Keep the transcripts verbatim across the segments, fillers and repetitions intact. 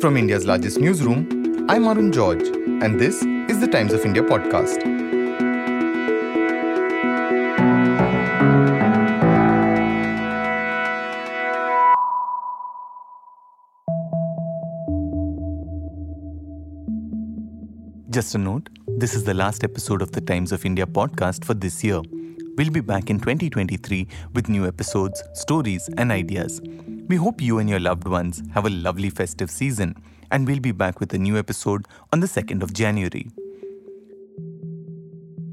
From India's largest newsroom, I'm Arun George, and this is the Times of India podcast. Just a note, this is the last episode of the Times of India podcast for this year. We'll be back in twenty twenty-three with new episodes, stories, and ideas. We hope you and your loved ones have a lovely festive season, and we'll be back with a new episode on the second of January.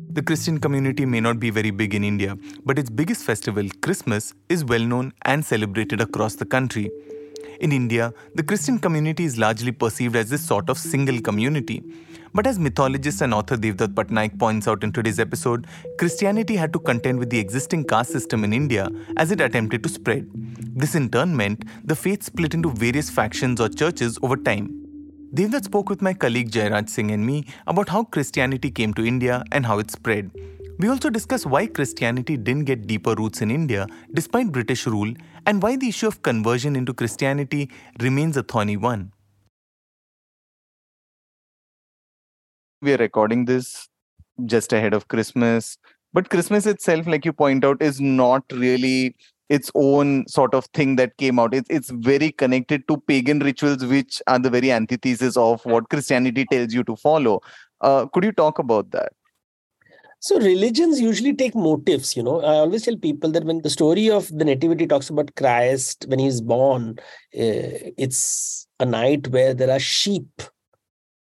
The Christian community may not be very big in India, but its biggest festival, Christmas, is well known and celebrated across the country. In India, the Christian community is largely perceived as this sort of single community. But as mythologist and author Devdutt Patnaik points out in today's episode, Christianity had to contend with the existing caste system in India as it attempted to spread. This in turn meant the faith split into various factions or churches over time. Devdutt spoke with my colleague Jairaj Singh and me about how Christianity came to India and how it spread. We also discuss why Christianity didn't get deeper roots in India despite British rule and why the issue of conversion into Christianity remains a thorny one. We are recording this just ahead of Christmas. But Christmas itself, like you point out, is not really its own sort of thing that came out. It's, it's very connected to pagan rituals, which are the very antithesis of what Christianity tells you to follow. Uh, could you talk about that? So religions usually take motifs, you know. I always tell people that when the story of the Nativity talks about Christ, when he's born, uh, it's a night where there are sheep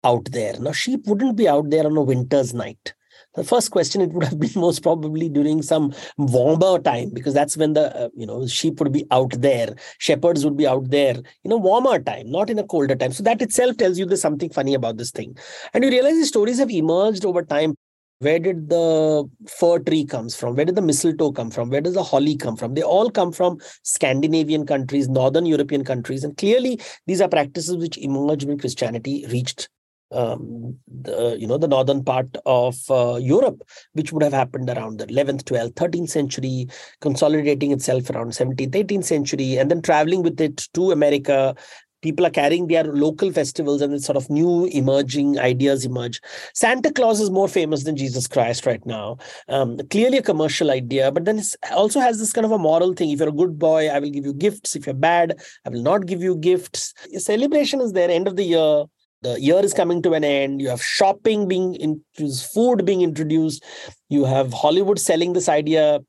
out there. Now, sheep wouldn't be out there on a winter's night. The first question, it would have been most probably during some warmer time, because that's when the, uh, you know, sheep would be out there. Shepherds would be out there in a warmer time, not in a colder time. So that itself tells you there's something funny about this thing. And you realize the stories have emerged over time. Where did the fir tree comes from? Where did the mistletoe come from? Where does the holly come from? They all come from Scandinavian countries, Northern European countries. And clearly, these are practices which emerged when Christianity reached Um, the, you know, the northern part of uh, Europe, which would have happened around the eleventh, twelfth, thirteenth century, consolidating itself around seventeenth, eighteenth century, and then traveling with it to America. People are carrying their local festivals and sort of new emerging ideas emerge. Santa Claus is more famous than Jesus Christ right now. Um, clearly a commercial idea, but then it also has this kind of a moral thing. If you're a good boy, I will give you gifts. If you're bad, I will not give you gifts. A celebration is there, end of the year. The year is coming to an end. You have shopping being introduced, food being introduced. You have Hollywood selling this idea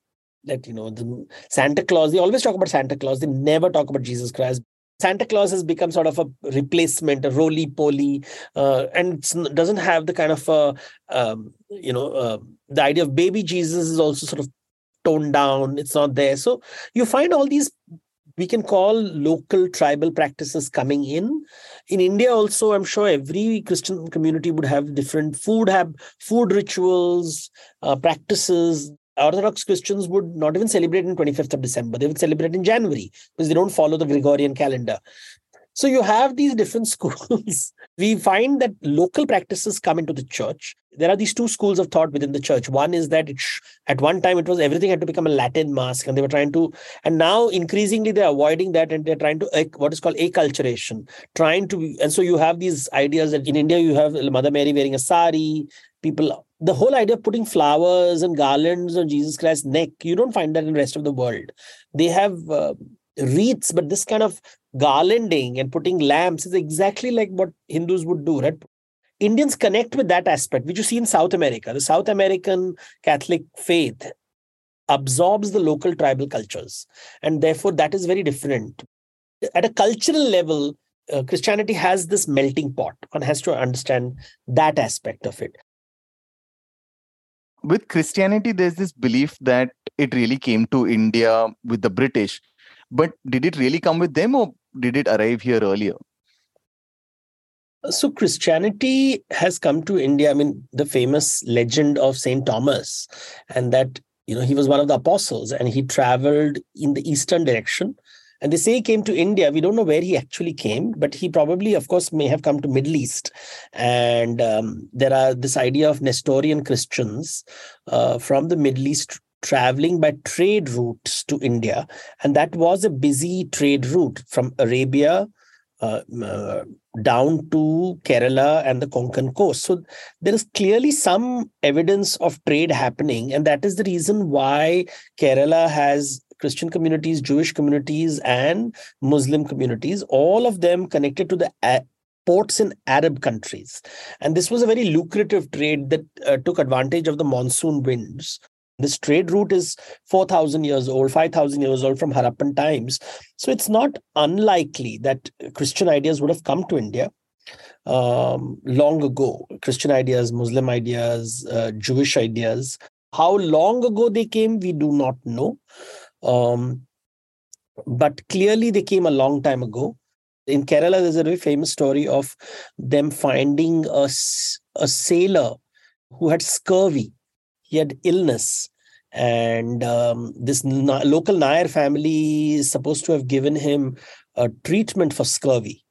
that, you know, the Santa Claus, they always talk about Santa Claus. They never talk about Jesus Christ. Santa Claus has become sort of a replacement, a roly-poly, uh, and it doesn't have the kind of, uh, um, you know, uh, the idea of baby Jesus is also sort of toned down. It's not there. So you find all these, we can call local tribal practices coming in. In India also, I'm sure every Christian community would have different food, have food rituals, uh, practices. Orthodox Christians would not even celebrate on twenty-fifth of December. They would celebrate in January because they don't follow the Gregorian calendar. So you have these different schools. We find that local practices come into the church. There are these two schools of thought within the church. One is that it sh- at one time it was everything had to become a Latin mass, and they were trying to, and now increasingly they're avoiding that and they're trying to, ac- what is called acculturation, trying to, and so you have these ideas that in India you have Mother Mary wearing a sari, people, the whole idea of putting flowers and garlands on Jesus Christ's neck, you don't find that in the rest of the world. They have uh, wreaths, but this kind of garlanding and putting lamps is exactly like what Hindus would do, right? Indians connect with that aspect, which you see in South America. The South American Catholic faith absorbs the local tribal cultures, and therefore that is very different. At a cultural level, uh, Christianity has this melting pot. One has to understand that aspect of it. With Christianity, there's this belief that it really came to India with the British. But did it really come with them, or did it arrive here earlier? So Christianity has come to India. I mean, the famous legend of Saint Thomas, and that, you know, he was one of the apostles and he traveled in the eastern direction. And they say he came to India. We don't know where he actually came, but he probably, of course, may have come to Middle East. And um, there are this idea of Nestorian Christians uh, from the Middle East traveling by trade routes to India. And that was a busy trade route from Arabia uh, uh, down to Kerala and the Konkan coast. So there is clearly some evidence of trade happening, and that is the reason why Kerala has Christian communities, Jewish communities, and Muslim communities, all of them connected to the a- ports in Arab countries. And this was a very lucrative trade that uh, took advantage of the monsoon winds. This trade route is four thousand years old, five thousand years old from Harappan times. So it's not unlikely that Christian ideas would have come to India um, long ago. Christian ideas, Muslim ideas, uh, Jewish ideas. How long ago they came, we do not know. Um, but clearly they came a long time ago. In Kerala, there's a very famous story of them finding a, a sailor who had scurvy. He had illness, and um, this na- local Nair family is supposed to have given him a treatment for scurvy.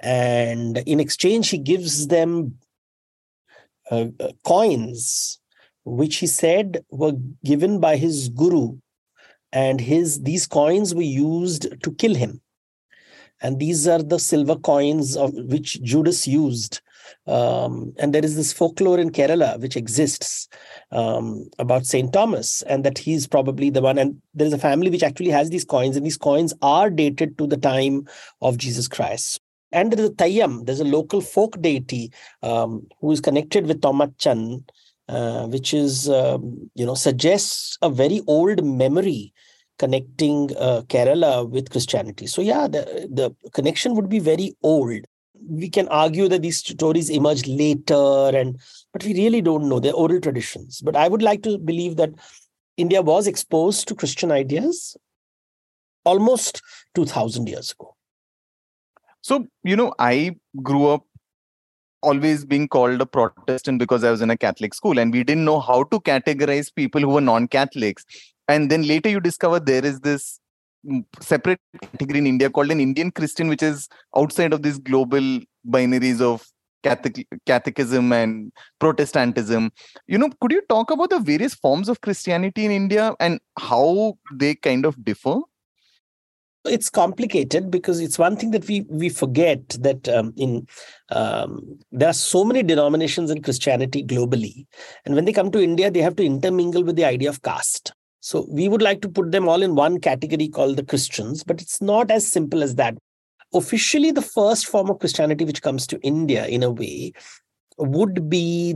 And in exchange, he gives them uh, uh, coins, which he said were given by his guru. And his these coins were used to kill him. And these are the silver coins of which Judas used. Um, and there is this folklore in Kerala which exists um, about Saint Thomas, and that he's probably the one. And there is a family which actually has these coins, and these coins are dated to the time of Jesus Christ. And there is a Tayyam, there's a local folk deity um, who is connected with Tomachan, uh, which is, um, you know, suggests a very old memory connecting uh, Kerala with Christianity. So yeah, the, the connection would be very old. We can argue that these stories emerged later, and but we really don't know. They're oral traditions. But I would like to believe that India was exposed to Christian ideas almost two thousand years ago. So, you know, I grew up always being called a Protestant because I was in a Catholic school, and we didn't know how to categorize people who were non-Catholics. And then later you discover there is this separate category in India called an Indian Christian, which is outside of these global binaries of catech- catechism and Protestantism. You know, could you talk about the various forms of Christianity in India and how they kind of differ? It's complicated because it's one thing that we we forget that um, in um, there are so many denominations in Christianity globally. And when they come to India, they have to intermingle with the idea of caste. So we would like to put them all in one category called the Christians, but it's not as simple as that. Officially, the first form of Christianity which comes to India, in a way, would be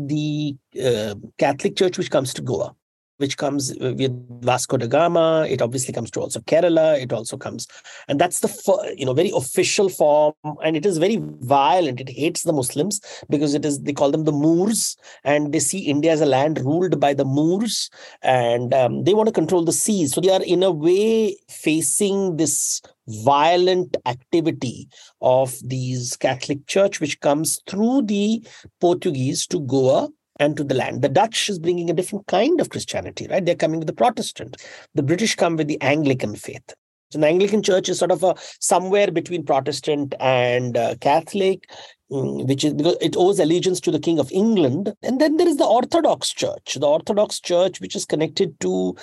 the uh, Catholic Church which comes to Goa, which comes with Vasco da Gama. It obviously comes to also Kerala. It also comes, and that's the fir- you know very official form, and it is very violent. It hates the Muslims because it is they call them the Moors, and they see India as a land ruled by the Moors, and um, they want to control the seas. So they are in a way facing this violent activity of these Catholic Church, which comes through the Portuguese to Goa and to the land. The Dutch is bringing a different kind of Christianity, right? They're coming with the Protestant. The British come with the Anglican faith. So the Anglican Church is sort of a somewhere between Protestant and uh, Catholic, which is because it owes allegiance to the King of England. And then there is the Orthodox Church, the Orthodox Church, which is connected to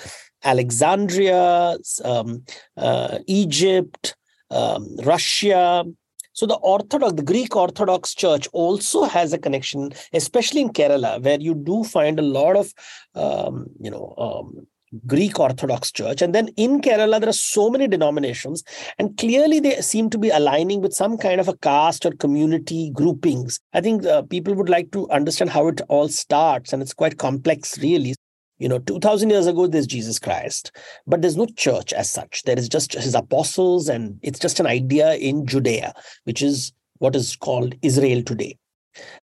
Alexandria, um, uh, Egypt, um, Russia. So the Orthodox, the Greek Orthodox Church also has a connection, especially in Kerala, where you do find a lot of, um, you know, um, Greek Orthodox Church. And then in Kerala, there are so many denominations, and clearly they seem to be aligning with some kind of a caste or community groupings. I think uh, people would like to understand how it all starts, and it's quite complex, really. You know, two thousand years ago, there's Jesus Christ, but there's no church as such. There is just his apostles, and it's just an idea in Judea, which is what is called Israel today.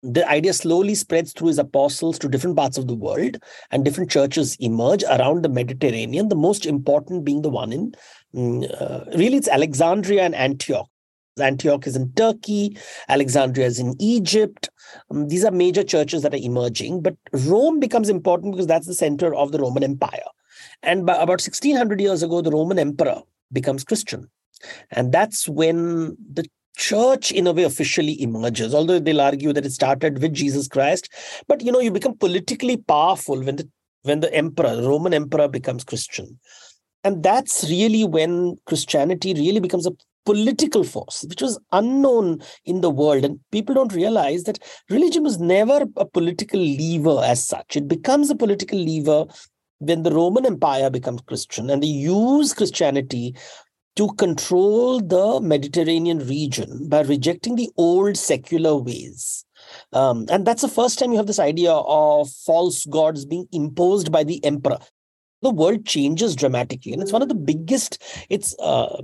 The idea slowly spreads through his apostles to different parts of the world, and different churches emerge around the Mediterranean, the most important being the one in, uh, really, it's Alexandria and Antioch. Antioch is in Turkey, Alexandria is in Egypt. Um, these are major churches that are emerging, but Rome becomes important because that's the center of the Roman Empire. And by about sixteen hundred years ago, the Roman emperor becomes Christian. And that's when the church, in a way, officially emerges, although they'll argue that it started with Jesus Christ. But, you know, you become politically powerful when the, when the emperor, Roman emperor becomes Christian. And that's really when Christianity really becomes a political force, which was unknown in the world. And people don't realize that religion was never a political lever as such. It becomes a political lever when the Roman Empire becomes Christian, and they use Christianity to control the Mediterranean region by rejecting the old secular ways. Um, and that's the first time you have this idea of false gods being imposed by the emperor. The world changes dramatically, and it's one of the biggest, it's, uh,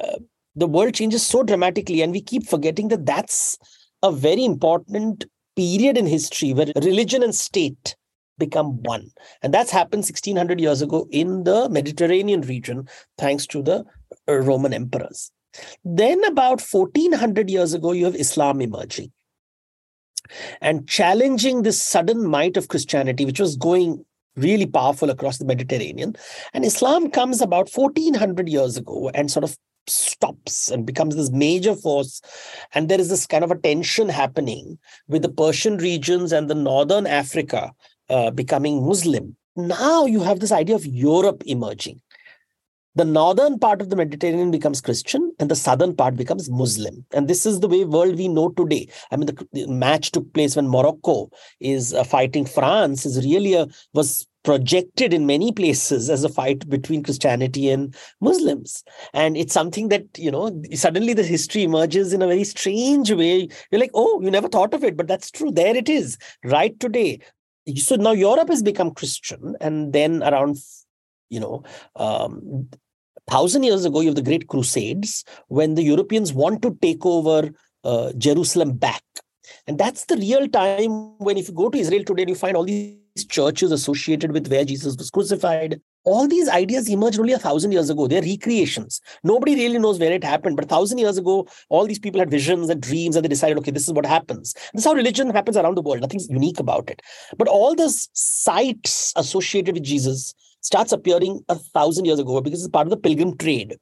uh, the world changes so dramatically, and we keep forgetting that that's a very important period in history where religion and state become one. And that's happened sixteen hundred years ago in the Mediterranean region, thanks to the Roman emperors. Then about fourteen hundred years ago, you have Islam emerging and challenging this sudden might of Christianity, which was going really powerful across the Mediterranean. And Islam comes about fourteen hundred years ago and sort of stops and becomes this major force. And there is this kind of a tension happening with the Persian regions and the northern Africa uh, becoming Muslim. Now you have this idea of Europe emerging. The northern part of the Mediterranean becomes Christian and the southern part becomes Muslim. And this is the way world we know today. I mean, the, the match took place when Morocco is uh, fighting France is really a, was projected in many places as a fight between Christianity and Muslims. And it's something that, you know, suddenly the history emerges in a very strange way. You're like, oh, you never thought of it, but that's true. There it is, right today. So now Europe has become Christian, and then around You know, um, thousand years ago, you have the Great Crusades, when the Europeans want to take over uh, Jerusalem back. And that's the real time when if you go to Israel today, you find all these churches associated with where Jesus was crucified. All these ideas emerged only a thousand years ago. They're recreations. Nobody really knows where it happened. But a thousand years ago, all these people had visions and dreams, and they decided, okay, this is what happens. This is how religion happens around the world. Nothing's unique about it. But all those sites associated with Jesus starts appearing a thousand years ago because it's part of the pilgrim trade.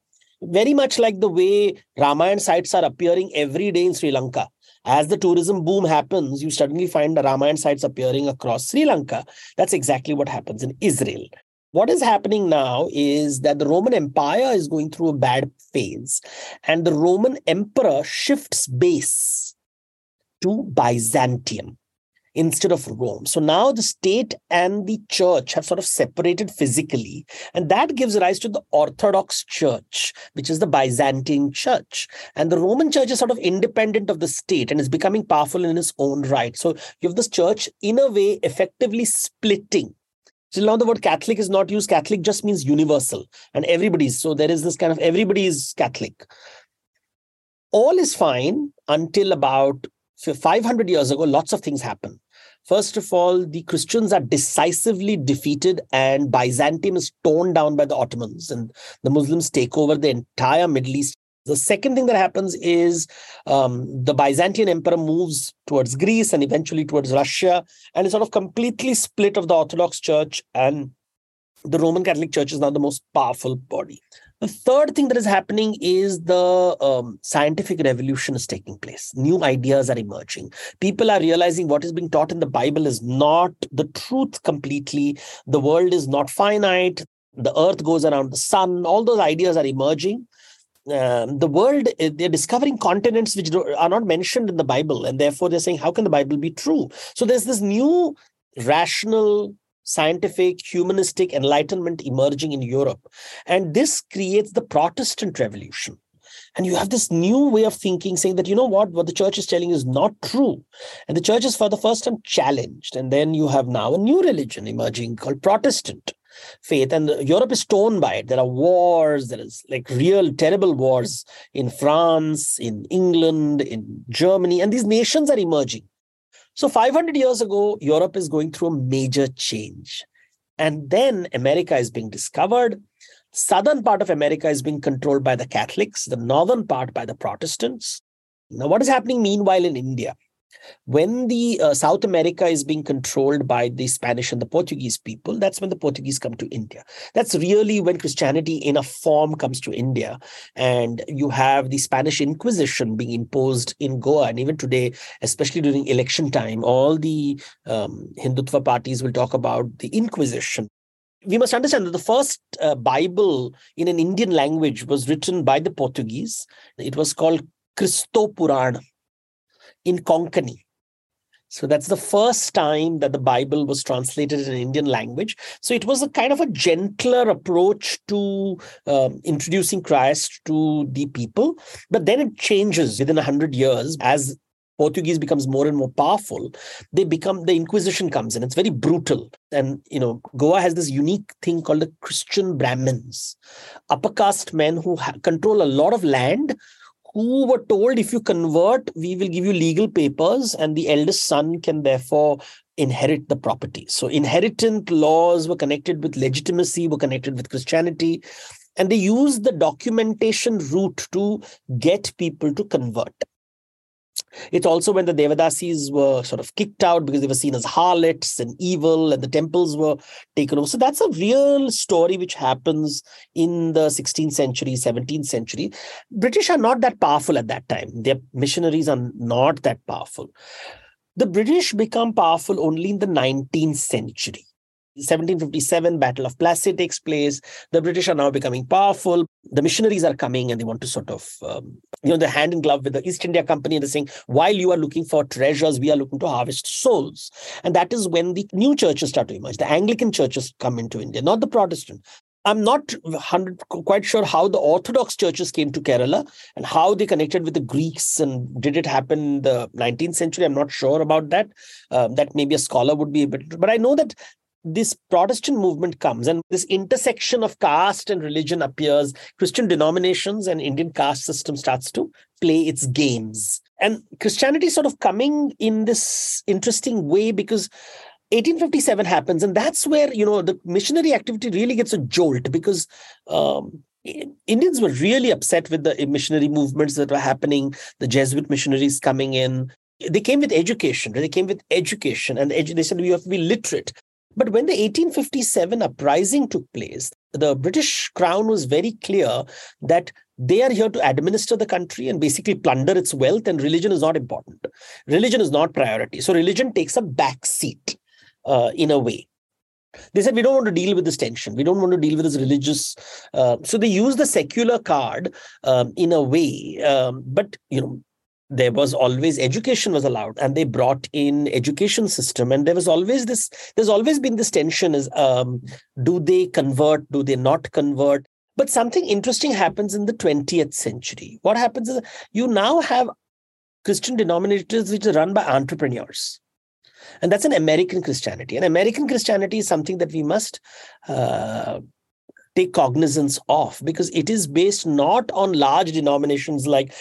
Very much like the way Ramayana sites are appearing every day in Sri Lanka. As the tourism boom happens, you suddenly find the Ramayana sites appearing across Sri Lanka. That's exactly what happens in Israel. What is happening now is that the Roman Empire is going through a bad phase, and the Roman emperor shifts base to Byzantium instead of Rome. So now the state and the church have sort of separated physically, and that gives rise to the Orthodox Church, which is the Byzantine Church. And the Roman Church is sort of independent of the state and is becoming powerful in its own right. So you have this church in a way effectively splitting. So now the word Catholic is not used. Catholic just means universal and everybody's. So there is this kind of everybody is Catholic. All is fine until about five hundred years ago, lots of things happen. First of all, the Christians are decisively defeated and Byzantium is torn down by the Ottomans, and the Muslims take over the entire Middle East. The second thing that happens is um, the Byzantine emperor moves towards Greece and eventually towards Russia, and is sort of completely split of the Orthodox Church, and the Roman Catholic Church is now the most powerful body. The third thing that is happening is the um, scientific revolution is taking place. New ideas are emerging. People are realizing what is being taught in the Bible is not the truth completely. The world is not finite. The earth goes around the sun. All those ideas are emerging. Um, the world, they're discovering continents which are not mentioned in the Bible. And therefore, they're saying, how can the Bible be true? So there's this new rational scientific, humanistic enlightenment emerging in Europe. And this creates the Protestant Revolution. And you have this new way of thinking, saying that, you know what, what the church is telling is not true. And the church is for the first time challenged. And then you have now a new religion emerging called Protestant faith. And Europe is torn by it. There are wars. There is like real terrible wars in France, in England, in Germany. And these nations are emerging. So five hundred years ago, Europe is going through a major change. And then America is being discovered. Southern part of America is being controlled by the Catholics, the northern part by the Protestants. Now, what is happening meanwhile in India? When the uh, South America is being controlled by the Spanish and the Portuguese people, that's when the Portuguese come to India. That's really when Christianity in a form comes to India. And you have the Spanish Inquisition being imposed in Goa. And even today, especially during election time, all the um, Hindutva parties will talk about the Inquisition. We must understand that the first uh, Bible in an Indian language was written by the Portuguese. It was called Christopurana in Konkani. So that's the first time that the Bible was translated in Indian language. So it was a kind of a gentler approach to um, introducing Christ to the people. But then it changes within one hundred years as Portuguese becomes more and more powerful. They become, the Inquisition comes in. It's very brutal. And, you know, Goa has this unique thing called the Christian Brahmins, upper caste men who ha- control a lot of land, who were told, if you convert, we will give you legal papers and the eldest son can therefore inherit the property. So inheritance laws were connected with legitimacy, were connected with Christianity. And they used the documentation route to get people to convert. It's also when the Devadasis were sort of kicked out because they were seen as harlots and evil, and the temples were taken over. So that's a real story which happens in the sixteenth century, seventeenth century. British are not that powerful at that time. Their missionaries are not that powerful. The British become powerful only in the nineteenth century. seventeen fifty-seven, Battle of Plassey takes place. The British are now becoming powerful. The missionaries are coming and they want to sort of, um, you know, they're hand in glove with the East India Company, and they're saying, while you are looking for treasures, we are looking to harvest souls. And that is when the new churches start to emerge. The Anglican churches come into India, not the Protestant. I'm not quite sure how the Orthodox churches came to Kerala and how they connected with the Greeks, and did it happen in the nineteenth century? I'm not sure about that. Um, that maybe a scholar would be able to, but I know that this Protestant movement comes and this intersection of caste and religion appears. Christian denominations and Indian caste system starts to play its games. And Christianity is sort of coming in this interesting way because eighteen fifty-seven happens. And that's where, you know, the missionary activity really gets a jolt, because um, Indians were really upset with the missionary movements that were happening, the Jesuit missionaries coming in. They came with education. They came with education and edu- they said, we have to be literate. But when the eighteen fifty-seven uprising took place, the British Crown was very clear that they are here to administer the country and basically plunder its wealth, and religion is not important. Religion is not priority. So religion takes a back seat uh, in a way. They said, we don't want to deal with this tension. We don't want to deal with this religious. Uh, so they used the secular card um, in a way. Um, but, you know, there was always education was allowed, and they brought in education system. And there was always this, there's always been this tension is, um, do they convert? Do they not convert? But something interesting happens in the twentieth century. What happens is you now have Christian denominators which are run by entrepreneurs. And that's an American Christianity. And American Christianity is something that we must uh, take cognizance of, because it is based not on large denominations like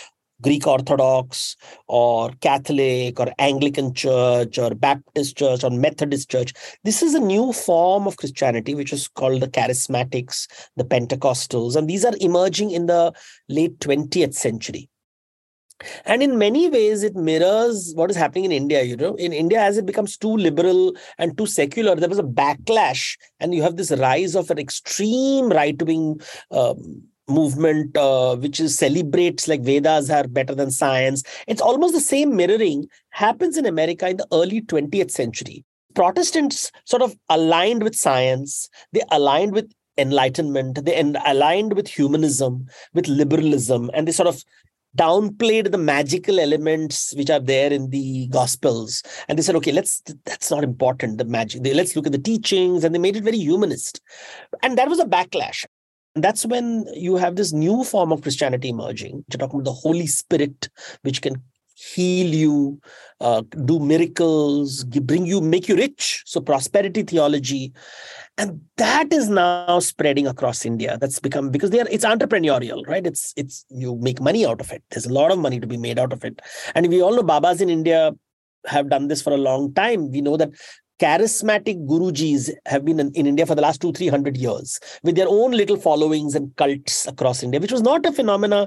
Greek Orthodox or Catholic or Anglican Church or Baptist Church or Methodist Church. This is a new form of Christianity, which is called the Charismatics, the Pentecostals, and these are emerging in the late twentieth century. And in many ways, it mirrors what is happening in India. You know, in India, as it becomes too liberal and too secular, there was a backlash, and you have this rise of an extreme right-wing um, movement uh, which is celebrates like Vedas are better than science. It's almost the same mirroring happens in America in the early twentieth century. Protestants sort of aligned with science. They aligned with enlightenment. They en- aligned with humanism, with liberalism, and they sort of downplayed the magical elements which are there in the Gospels. And they said, okay, let's, that's not important, the magic. Let's look at the teachings. And they made it very humanist. And that was a backlash. And that's when you have this new form of Christianity emerging. You're talking about the Holy Spirit, which can heal you, uh, do miracles, bring you, make you rich. So prosperity theology. And that is now spreading across India. That's become, because they are, it's entrepreneurial, right? It's, it's, you make money out of it. There's a lot of money to be made out of it. And we all know Babas in India have done this for a long time. We know that charismatic gurujis have been in, in India for the last two, three hundred years with their own little followings and cults across India, which was not a phenomena,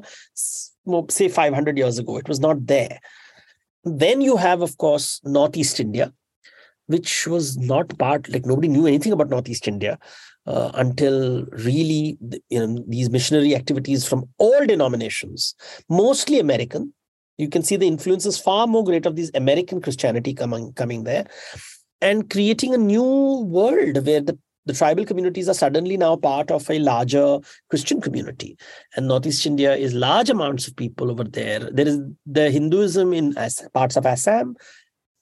say, five hundred years ago. It was not there. Then you have, of course, Northeast India, which was not part, like nobody knew anything about Northeast India uh, until really, you know, these missionary activities from all denominations, mostly American. You can see the influence is far more great of these American Christianity coming, coming there. And creating a new world where the the tribal communities are suddenly now part of a larger Christian community. And Northeast India is large amounts of people over there. There is the Hinduism in parts of Assam,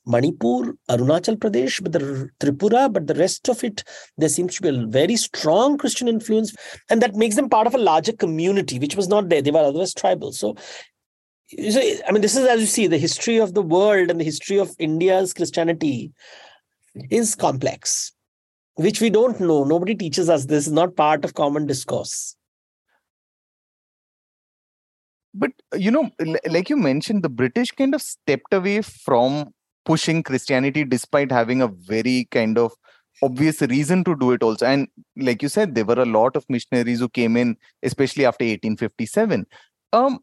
Manipur, Arunachal Pradesh, but the Tripura, but the rest of it, there seems to be a very strong Christian influence. And that makes them part of a larger community, which was not there. They were otherwise tribal. So, so I mean, this is, as you see, the history of the world and the history of India's Christianity is complex, which we don't know. Nobody teaches us. This is not part of common discourse. But, you know, like you mentioned, the British kind of stepped away from pushing Christianity despite having a very kind of obvious reason to do it also. And like you said, there were a lot of missionaries who came in, especially after eighteen fifty-seven. Um,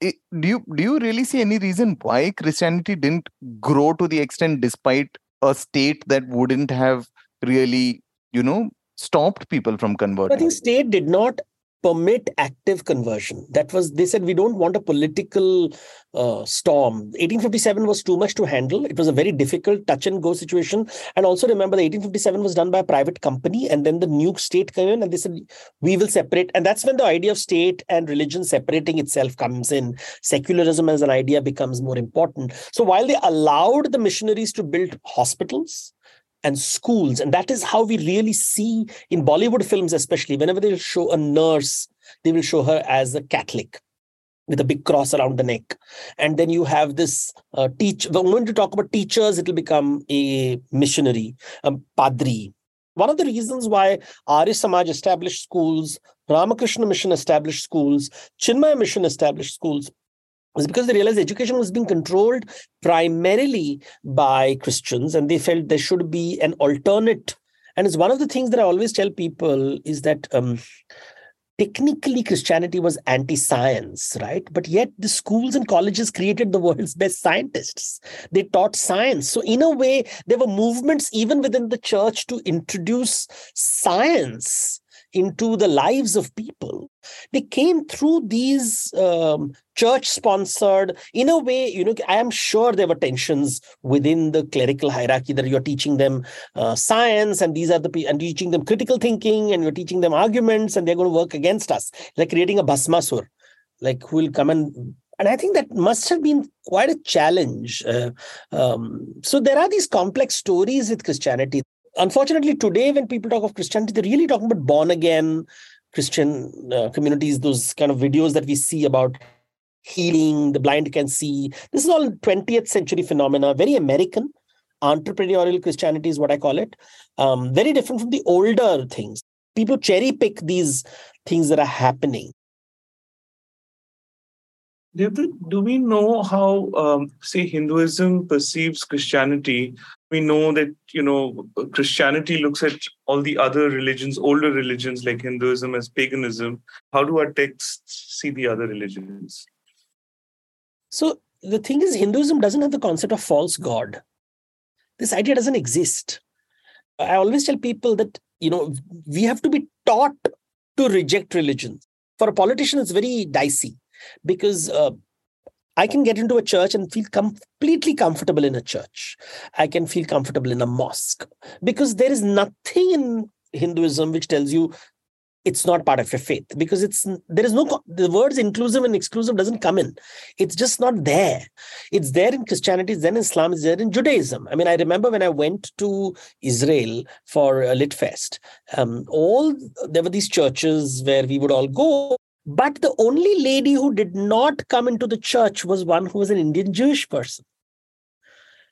it, do you, do you really see any reason why Christianity didn't grow to the extent despite a state that wouldn't have really, you know, stopped people from converting? I think state did not permit active conversion. That was, they said, we don't want a political uh, storm. eighteen fifty-seven was too much to handle. It was a very difficult touch and go situation. And also remember, the eighteen fifty-seven was done by a private company, and then the new state came in and they said, we will separate. And that's when the idea of state and religion separating itself comes in. Secularism as an idea becomes more important. So while they allowed the missionaries to build hospitals and schools, and that is how we really see in Bollywood films, especially whenever they will show a nurse, they will show her as a Catholic with a big cross around the neck. And then you have this uh, teach. The moment you talk about teachers, it will become a missionary, a padri. One of the reasons why Arya Samaj established schools, Ramakrishna mission established schools, Chinmaya mission established schools, was because they realized education was being controlled primarily by Christians, and they felt there should be an alternate. And it's one of the things that I always tell people is that um, technically Christianity was anti-science, right? But yet the schools and colleges created the world's best scientists. They taught science. So in a way, there were movements even within the church to introduce science into the lives of people. They came through these um, church-sponsored, in a way, you know, I am sure there were tensions within the clerical hierarchy that you're teaching them uh, science, and these are the people, and teaching them critical thinking, and you're teaching them arguments, and they're going to work against us, like creating a Bhasmasur, like who will come and, and I think that must have been quite a challenge. Uh, um, so there are these complex stories with Christianity. Unfortunately, today, when people talk of Christianity, they're really talking about born-again Christian uh, communities, those kind of videos that we see about healing, the blind can see. This is all twentieth century phenomena, very American. Entrepreneurial Christianity is what I call it. Um, very different from the older things. People cherry-pick these things that are happening. Devdutt, do we know how, um, say, Hinduism perceives Christianity? We know that, you know, Christianity looks at all the other religions, older religions like Hinduism as paganism. How do our texts see the other religions? So the thing is, Hinduism doesn't have the concept of false God. This idea doesn't exist. I always tell people that, you know, we have to be taught to reject religion. For a politician, it's very dicey. Because uh, I can get into a church and feel completely comfortable in a church. I can feel comfortable in a mosque. Because there is nothing in Hinduism which tells you it's not part of your faith. Because it's there is no, the words inclusive and exclusive doesn't come in. It's just not there. It's there in Christianity, it's there in Islam, it's there in Judaism. I mean, I remember when I went to Israel for a Lit Fest, um, all, there were these churches where we would all go. But the only lady who did not come into the church was one who was an Indian Jewish person.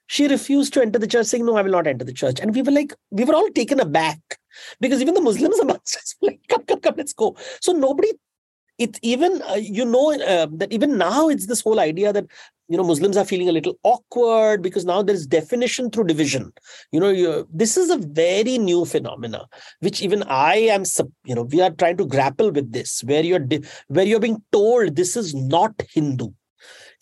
She refused to enter the church, saying, no, I will not enter the church. And we were like, we were all taken aback because even the Muslims amongst us were like, come, come, come, let's go. So nobody, it's even, uh, you know, uh, that even now it's this whole idea that, you know, Muslims are feeling a little awkward because now there's definition through division. You know, you, this is a very new phenomena, which even I am, you know, we are trying to grapple with this, where you're, where you're being told this is not Hindu.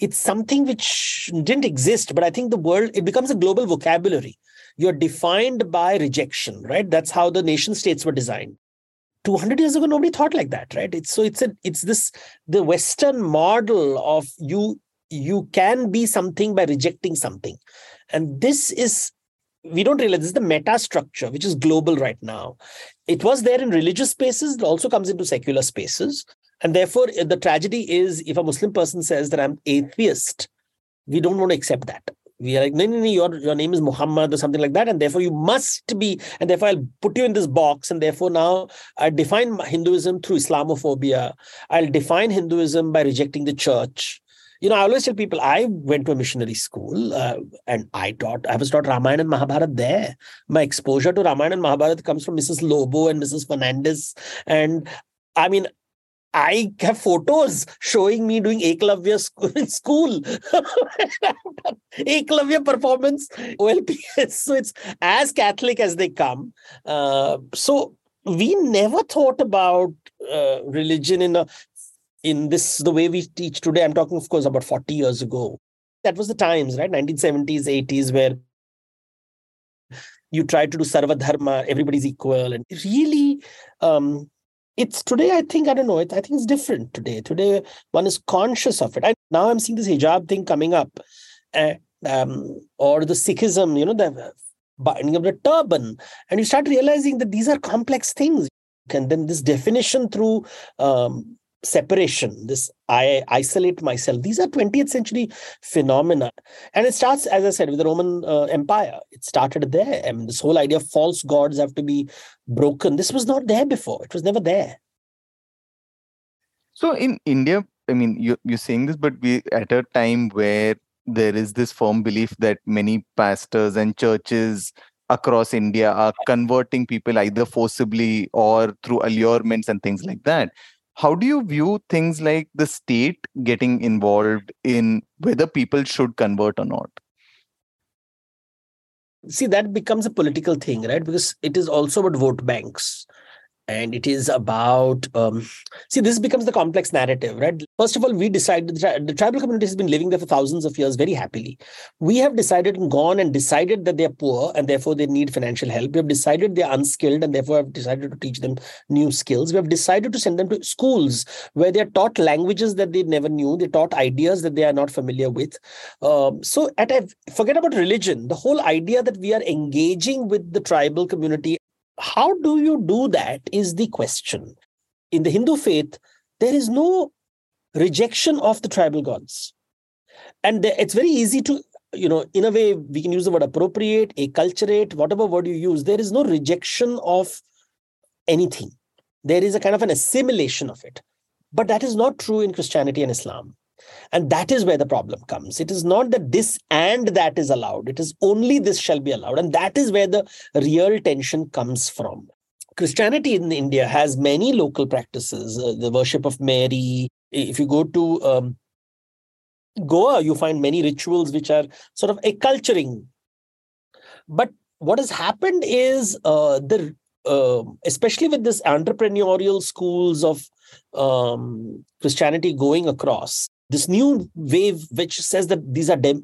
It's something which didn't exist, but I think the world, it becomes a global vocabulary. You're defined by rejection, right? That's how the nation states were designed. two hundred years ago, nobody thought like that, right? It's, so it's a, it's this, the Western model of you, you can be something by rejecting something. And this is we don't realize this is the meta structure, which is global right now. It was there in religious spaces. It also comes into secular spaces. And therefore, the tragedy is if a Muslim person says that I'm atheist, we don't want to accept that. We are like, no, no, no, your, your name is Muhammad or something like that. And therefore, you must be, and therefore, I'll put you in this box. And therefore, now I define Hinduism through Islamophobia. I'll define Hinduism by rejecting the church. You know, I always tell people, I went to a missionary school uh, and I taught, I was taught Ramayana and Mahabharata there. My exposure to Ramayana and Mahabharata comes from Missus Lobo and Missus Fernandez. And I mean, I have photos showing me doing Eklavya school in school. Eklavya performance, O L P S. So it's as Catholic as they come. Uh, so we never thought about uh, religion in a, in this, the way we teach today. I'm talking, of course, about forty years ago. That was the times, right? nineteen seventies, eighties, where you try to do Sarva Dharma, everybody's equal. And really, um, It's today, I think, I don't know, I think it's different today. Today, one is conscious of it. I, now I'm seeing this hijab thing coming up. Uh, um, or the Sikhism, you know, the binding of the turban. And you start realizing that these are complex things. And then this definition through um, separation, this I isolate myself. These are twentieth century phenomena. And it starts, as I said, with the Roman uh, Empire. It started there. I mean, this whole idea of false gods have to be broken. This was not there before. It was never there. So in India, I mean, you, you're saying this, but we at a time where there is this firm belief that many pastors and churches across India are converting people either forcibly or through allurements and things like that. How do you view things like the state getting involved in whether people should convert or not? See, that becomes a political thing, right? Because it is also about vote banks. And it is about, um, see, this becomes the complex narrative, right? First of all, we decided, the, tri- the tribal community has been living there for thousands of years very happily. We have decided and gone and decided that they're poor and therefore they need financial help. We have decided they're unskilled and therefore have decided to teach them new skills. We have decided to send them to schools where they're taught languages that they never knew. They're taught ideas that they are not familiar with. Um, so at a, forget about religion, the whole idea that we are engaging with the tribal community. How do you do that is the question. In the Hindu faith, there is no rejection of the tribal gods. And it's very easy to, you know, in a way, we can use the word appropriate, acculturate, whatever word you use. There is no rejection of anything. There is a kind of an assimilation of it. But that is not true in Christianity and Islam. And that is where the problem comes. It is not that this and that is allowed. It is only this shall be allowed. And that is where the real tension comes from. Christianity in India has many local practices. Uh, the worship of Mary. If you go to um, Goa, you find many rituals which are sort of acculturating. But what has happened is, uh, the uh, especially with this entrepreneurial schools of um, Christianity going across, this new wave which says that these are, de-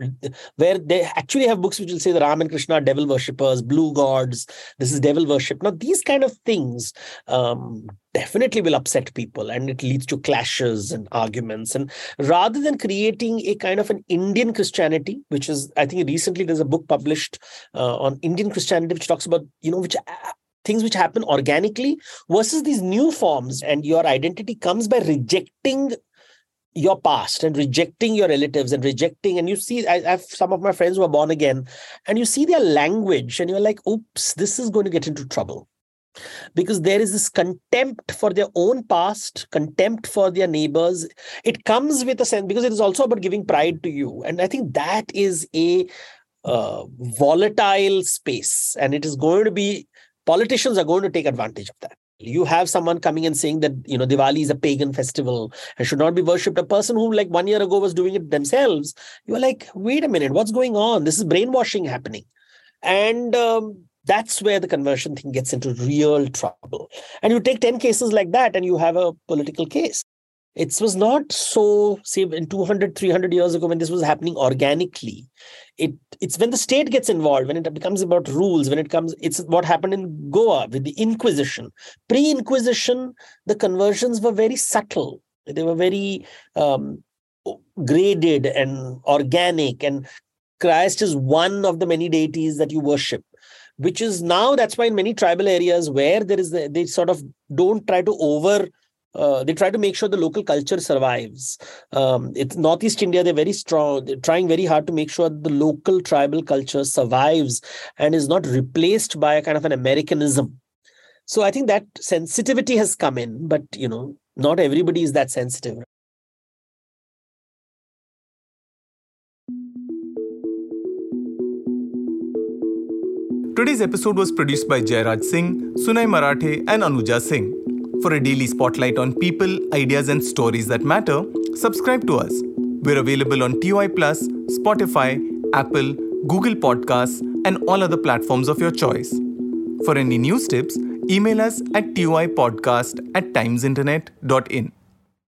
where they actually have books which will say the Ram and Krishna are devil worshippers, blue gods, this is devil worship. Now, these kind of things um, definitely will upset people and it leads to clashes and arguments. And rather than creating a kind of an Indian Christianity, which is, I think recently there's a book published uh, on Indian Christianity, which talks about, you know, which... things which happen organically versus these new forms, and your identity comes by rejecting your past and rejecting your relatives and rejecting. And you see, I, I have some of my friends who are born again and you see their language and you're like, oops, this is going to get into trouble because there is this contempt for their own past, contempt for their neighbors. It comes with a sense because it is also about giving pride to you. And I think that is a uh, volatile space and it is going to be, politicians are going to take advantage of that. You have someone coming and saying that, you know, Diwali is a pagan festival and should not be worshipped. A person who like one year ago was doing it themselves. You're like, wait a minute, what's going on? This is brainwashing happening. And um, that's where the conversion thing gets into real trouble. And you take ten cases like that and you have a political case. It was not so, say, in two hundred, three hundred years ago when this was happening organically. It It's when the state gets involved, when it becomes about rules, when it comes, it's what happened in Goa with the Inquisition. Pre-Inquisition, the conversions were very subtle. They were very um, graded and organic and Christ is one of the many deities that you worship, which is now, that's why in many tribal areas where there is, the, they sort of don't try to over, uh, they try to make sure the local culture survives. Um, it's Northeast India, they're very strong, they're trying very hard to make sure the local tribal culture survives and is not replaced by a kind of an Americanism. So I think that sensitivity has come in, but you know, not everybody is that sensitive. Today's episode was produced by Jairaj Singh, Sunay Marathe and Anuja Singh. For a daily spotlight on people, ideas and stories that matter, subscribe to us. We're available on T O I plus, Spotify, Apple, Google Podcasts and all other platforms of your choice. For any news tips, email us at toipodcast at timesinternet dot in.